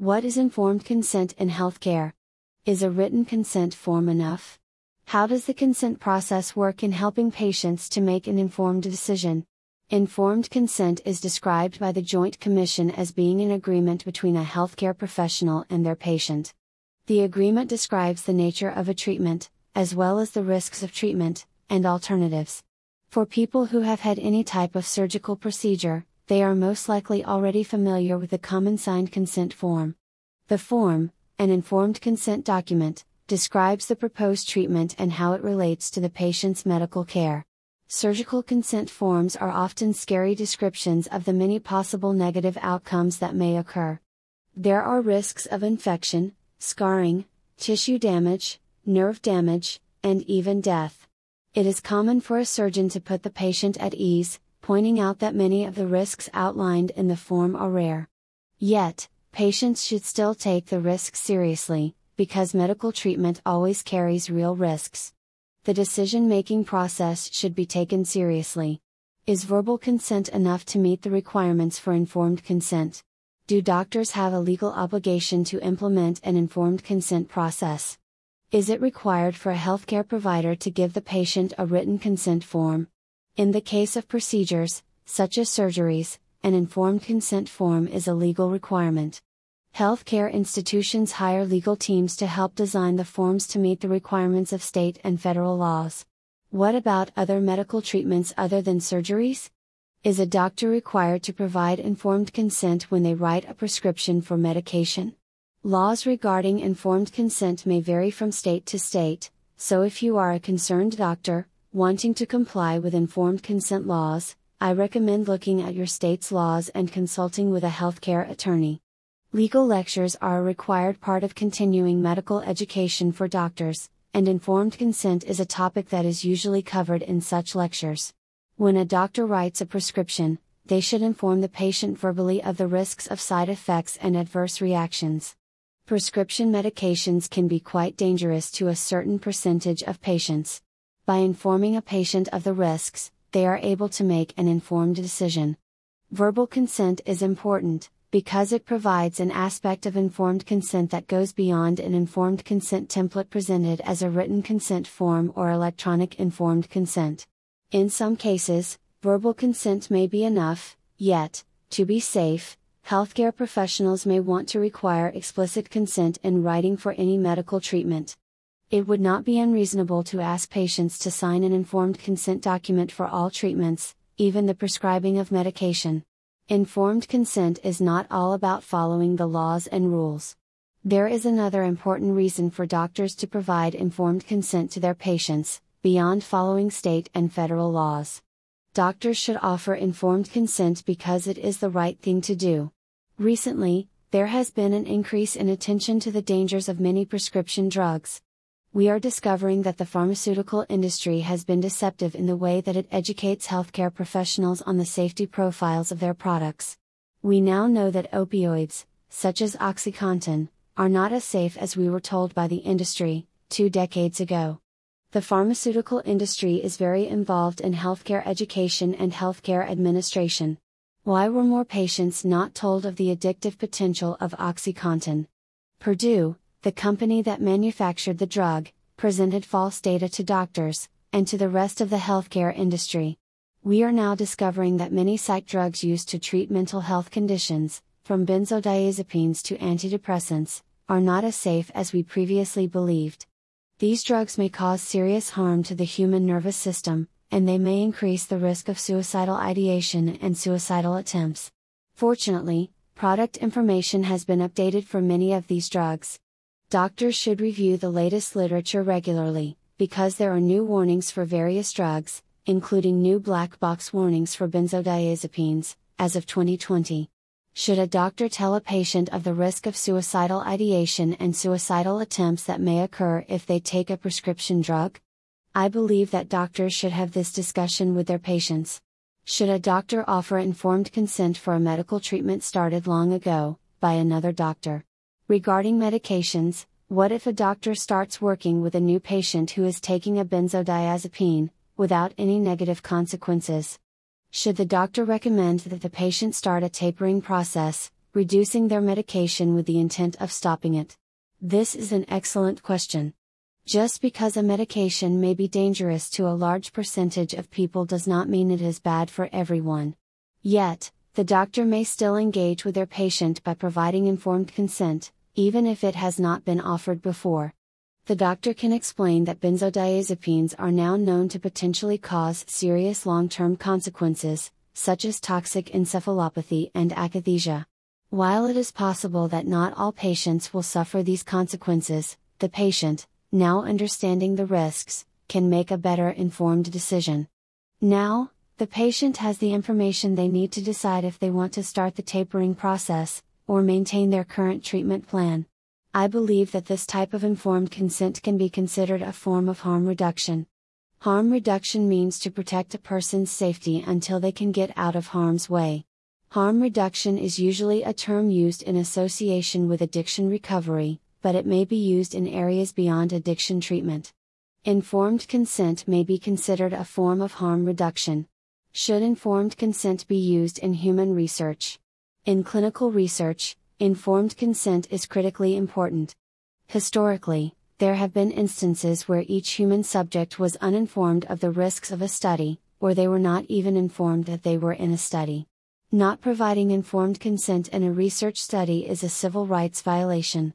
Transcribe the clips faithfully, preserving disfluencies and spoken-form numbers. What is informed consent in healthcare? Is a written consent form enough? How does the consent process work in helping patients to make an informed decision? Informed consent is described by the Joint Commission as being an agreement between a healthcare professional and their patient. The agreement describes the nature of a treatment, as well as the risks of treatment, and alternatives. For people who have had any type of surgical procedure, they are most likely already familiar with the common signed consent form. The form, an informed consent document, describes the proposed treatment and how it relates to the patient's medical care. Surgical consent forms are often scary descriptions of the many possible negative outcomes that may occur. There are risks of infection, scarring, tissue damage, nerve damage, and even death. It is common for a surgeon to put the patient at ease, pointing out that many of the risks outlined in the form are rare. Yet, patients should still take the risks seriously, because medical treatment always carries real risks. The decision-making process should be taken seriously. Is verbal consent enough to meet the requirements for informed consent? Do doctors have a legal obligation to implement an informed consent process? Is it required for a healthcare provider to give the patient a written consent form? In the case of procedures, such as surgeries, an informed consent form is a legal requirement. Healthcare institutions hire legal teams to help design the forms to meet the requirements of state and federal laws. What about other medical treatments other than surgeries? Is a doctor required to provide informed consent when they write a prescription for medication? Laws regarding informed consent may vary from state to state, so if you are a concerned doctor, wanting to comply with informed consent laws, I recommend looking at your state's laws and consulting with a healthcare attorney. Legal lectures are a required part of continuing medical education for doctors, and informed consent is a topic that is usually covered in such lectures. When a doctor writes a prescription, they should inform the patient verbally of the risks of side effects and adverse reactions. Prescription medications can be quite dangerous to a certain percentage of patients. By informing a patient of the risks, they are able to make an informed decision. Verbal consent is important, because it provides an aspect of informed consent that goes beyond an informed consent template presented as a written consent form or electronic informed consent. In some cases, verbal consent may be enough, yet, to be safe, healthcare professionals may want to require explicit consent in writing for any medical treatment. It would not be unreasonable to ask patients to sign an informed consent document for all treatments, even the prescribing of medication. Informed consent is not all about following the laws and rules. There is another important reason for doctors to provide informed consent to their patients, beyond following state and federal laws. Doctors should offer informed consent because it is the right thing to do. Recently, there has been an increase in attention to the dangers of many prescription drugs. We are discovering that the pharmaceutical industry has been deceptive in the way that it educates healthcare professionals on the safety profiles of their products. We now know that opioids, such as OxyContin, are not as safe as we were told by the industry two decades ago. The pharmaceutical industry is very involved in healthcare education and healthcare administration. Why were more patients not told of the addictive potential of OxyContin? Purdue, the company that manufactured the drug, presented false data to doctors, and to the rest of the healthcare industry. We are now discovering that many psych drugs used to treat mental health conditions, from benzodiazepines to antidepressants, are not as safe as we previously believed. These drugs may cause serious harm to the human nervous system, and they may increase the risk of suicidal ideation and suicidal attempts. Fortunately, product information has been updated for many of these drugs. Doctors should review the latest literature regularly, because there are new warnings for various drugs, including new black box warnings for benzodiazepines, as of twenty twenty. Should a doctor tell a patient of the risk of suicidal ideation and suicidal attempts that may occur if they take a prescription drug? I believe that doctors should have this discussion with their patients. Should a doctor offer informed consent for a medical treatment started long ago, by another doctor? Regarding medications, what if a doctor starts working with a new patient who is taking a benzodiazepine, without any negative consequences? Should the doctor recommend that the patient start a tapering process, reducing their medication with the intent of stopping it? This is an excellent question. Just because a medication may be dangerous to a large percentage of people does not mean it is bad for everyone. Yet, the doctor may still engage with their patient by providing informed consent, even if it has not been offered before. The doctor can explain that benzodiazepines are now known to potentially cause serious long-term consequences, such as toxic encephalopathy and akathisia. While it is possible that not all patients will suffer these consequences, the patient, now understanding the risks, can make a better informed decision. Now, the patient has the information they need to decide if they want to start the tapering process, or maintain their current treatment plan. I believe that this type of informed consent can be considered a form of harm reduction. Harm reduction means to protect a person's safety until they can get out of harm's way. Harm reduction is usually a term used in association with addiction recovery, but it may be used in areas beyond addiction treatment. Informed consent may be considered a form of harm reduction. Should informed consent be used in human research? In clinical research, informed consent is critically important. Historically, there have been instances where each human subject was uninformed of the risks of a study, or they were not even informed that they were in a study. Not providing informed consent in a research study is a civil rights violation.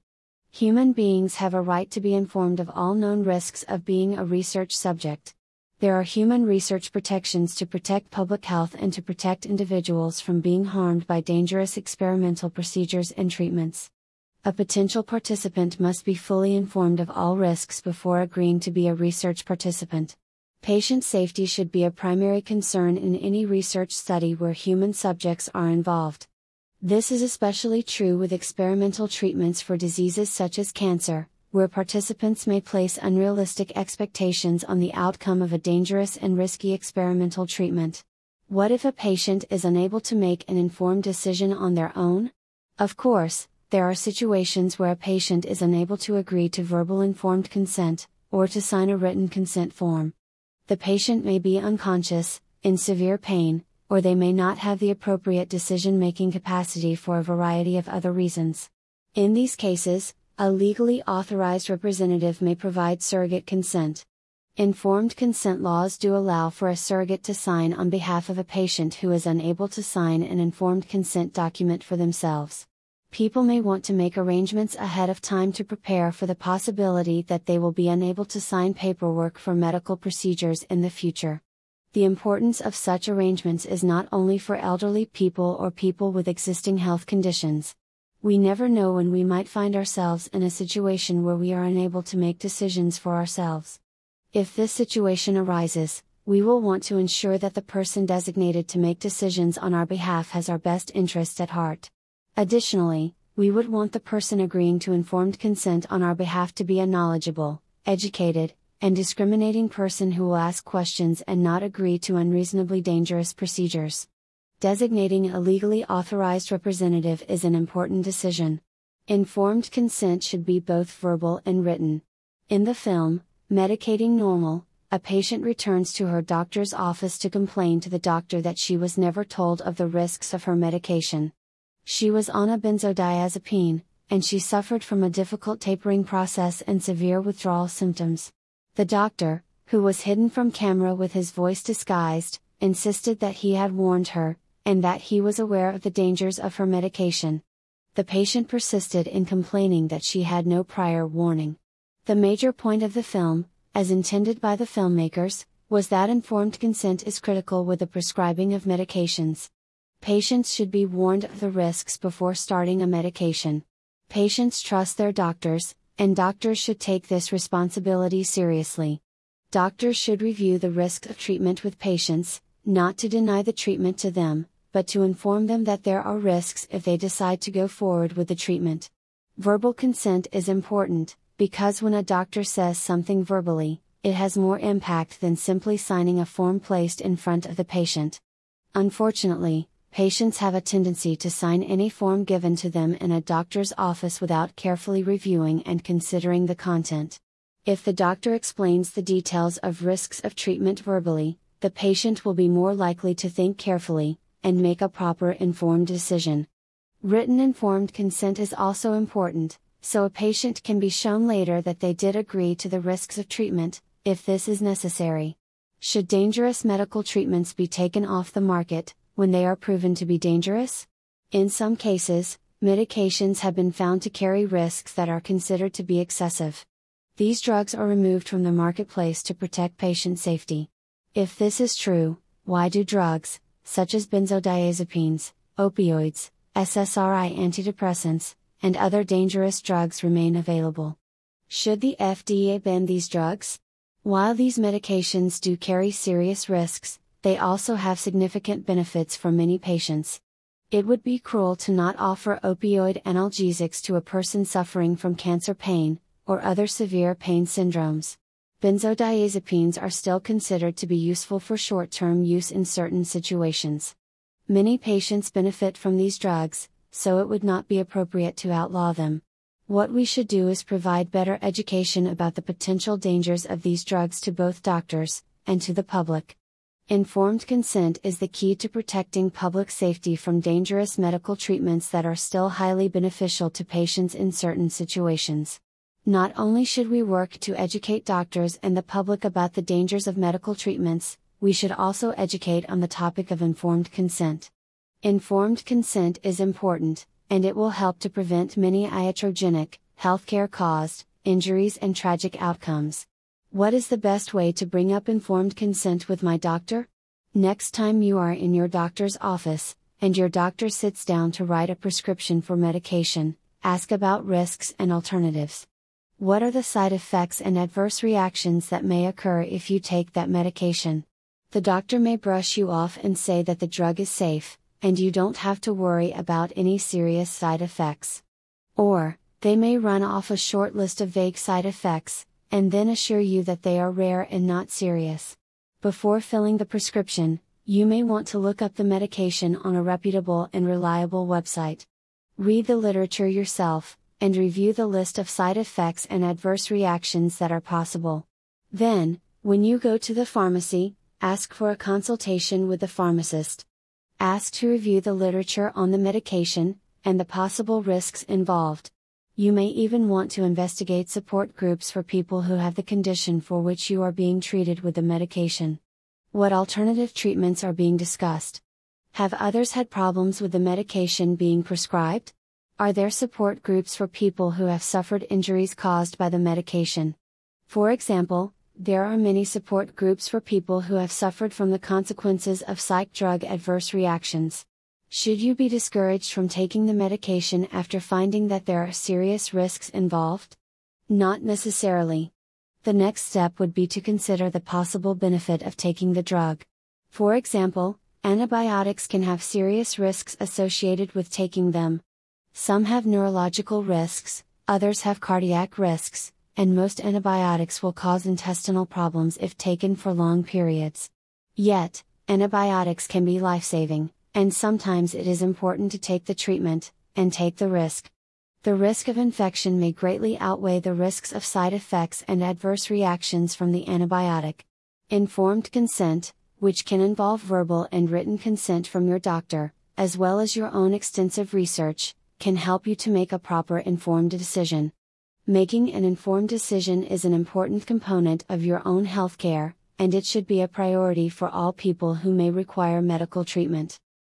Human beings have a right to be informed of all known risks of being a research subject. There are human research protections to protect public health and to protect individuals from being harmed by dangerous experimental procedures and treatments. A potential participant must be fully informed of all risks before agreeing to be a research participant. Patient safety should be a primary concern in any research study where human subjects are involved. This is especially true with experimental treatments for diseases such as cancer, where participants may place unrealistic expectations on the outcome of a dangerous and risky experimental treatment. What if a patient is unable to make an informed decision on their own? Of course, there are situations where a patient is unable to agree to verbal informed consent, or to sign a written consent form. The patient may be unconscious, in severe pain, or they may not have the appropriate decision-making capacity for a variety of other reasons. In these cases, a legally authorized representative may provide surrogate consent. Informed consent laws do allow for a surrogate to sign on behalf of a patient who is unable to sign an informed consent document for themselves. People may want to make arrangements ahead of time to prepare for the possibility that they will be unable to sign paperwork for medical procedures in the future. The importance of such arrangements is not only for elderly people or people with existing health conditions. We never know when we might find ourselves in a situation where we are unable to make decisions for ourselves. If this situation arises, we will want to ensure that the person designated to make decisions on our behalf has our best interests at heart. Additionally, we would want the person agreeing to informed consent on our behalf to be a knowledgeable, educated, and discriminating person who will ask questions and not agree to unreasonably dangerous procedures. Designating a legally authorized representative is an important decision. Informed consent should be both verbal and written. In the film, Medicating Normal, a patient returns to her doctor's office to complain to the doctor that she was never told of the risks of her medication. She was on a benzodiazepine, and she suffered from a difficult tapering process and severe withdrawal symptoms. The doctor, who was hidden from camera with his voice disguised, insisted that he had warned her, and that he was aware of the dangers of her medication. The patient persisted in complaining that she had no prior warning. The major point of the film, as intended by the filmmakers, was that informed consent is critical with the prescribing of medications. Patients should be warned of the risks before starting a medication. Patients trust their doctors, and doctors should take this responsibility seriously. Doctors should review the risk of treatment with patients, not to deny the treatment to them, but to inform them that there are risks if they decide to go forward with the treatment. Verbal consent is important, because when a doctor says something verbally, it has more impact than simply signing a form placed in front of the patient. Unfortunately, patients have a tendency to sign any form given to them in a doctor's office without carefully reviewing and considering the content. If the doctor explains the details of risks of treatment verbally, the patient will be more likely to think carefully, and make a proper informed decision. Written informed consent is also important, so a patient can be shown later that they did agree to the risks of treatment, if this is necessary. Should dangerous medical treatments be taken off the market, when they are proven to be dangerous? In some cases, medications have been found to carry risks that are considered to be excessive. These drugs are removed from the marketplace to protect patient safety. If this is true, why do drugs, such as benzodiazepines, opioids, S S R I antidepressants, and other dangerous drugs remain available? Should the F D A ban these drugs? While these medications do carry serious risks, they also have significant benefits for many patients. It would be cruel to not offer opioid analgesics to a person suffering from cancer pain, or other severe pain syndromes. Benzodiazepines are still considered to be useful for short-term use in certain situations. Many patients benefit from these drugs, so it would not be appropriate to outlaw them. What we should do is provide better education about the potential dangers of these drugs to both doctors and to the public. Informed consent is the key to protecting public safety from dangerous medical treatments that are still highly beneficial to patients in certain situations. Not only should we work to educate doctors and the public about the dangers of medical treatments, we should also educate on the topic of informed consent. Informed consent is important, and it will help to prevent many iatrogenic, healthcare-caused, injuries and tragic outcomes. What is the best way to bring up informed consent with my doctor? Next time you are in your doctor's office, and your doctor sits down to write a prescription for medication, ask about risks and alternatives. What are the side effects and adverse reactions that may occur if you take that medication? The doctor may brush you off and say that the drug is safe, and you don't have to worry about any serious side effects. Or, they may run off a short list of vague side effects, and then assure you that they are rare and not serious. Before filling the prescription, you may want to look up the medication on a reputable and reliable website. Read the literature yourself, and review the list of side effects and adverse reactions that are possible. Then, when you go to the pharmacy, ask for a consultation with the pharmacist. Ask to review the literature on the medication, and the possible risks involved. You may even want to investigate support groups for people who have the condition for which you are being treated with the medication. What alternative treatments are being discussed? Have others had problems with the medication being prescribed? Are there support groups for people who have suffered injuries caused by the medication? For example, there are many support groups for people who have suffered from the consequences of psych drug adverse reactions. Should you be discouraged from taking the medication after finding that there are serious risks involved? Not necessarily. The next step would be to consider the possible benefit of taking the drug. For example, antibiotics can have serious risks associated with taking them. Some have neurological risks, others have cardiac risks, and most antibiotics will cause intestinal problems if taken for long periods. Yet, antibiotics can be life-saving, and sometimes it is important to take the treatment, and take the risk. The risk of infection may greatly outweigh the risks of side effects and adverse reactions from the antibiotic. Informed consent, which can involve verbal and written consent from your doctor, as well as your own extensive research, can help you to make a proper informed decision. Making an informed decision is an important component of your own healthcare, and it should be a priority for all people who may require medical treatment.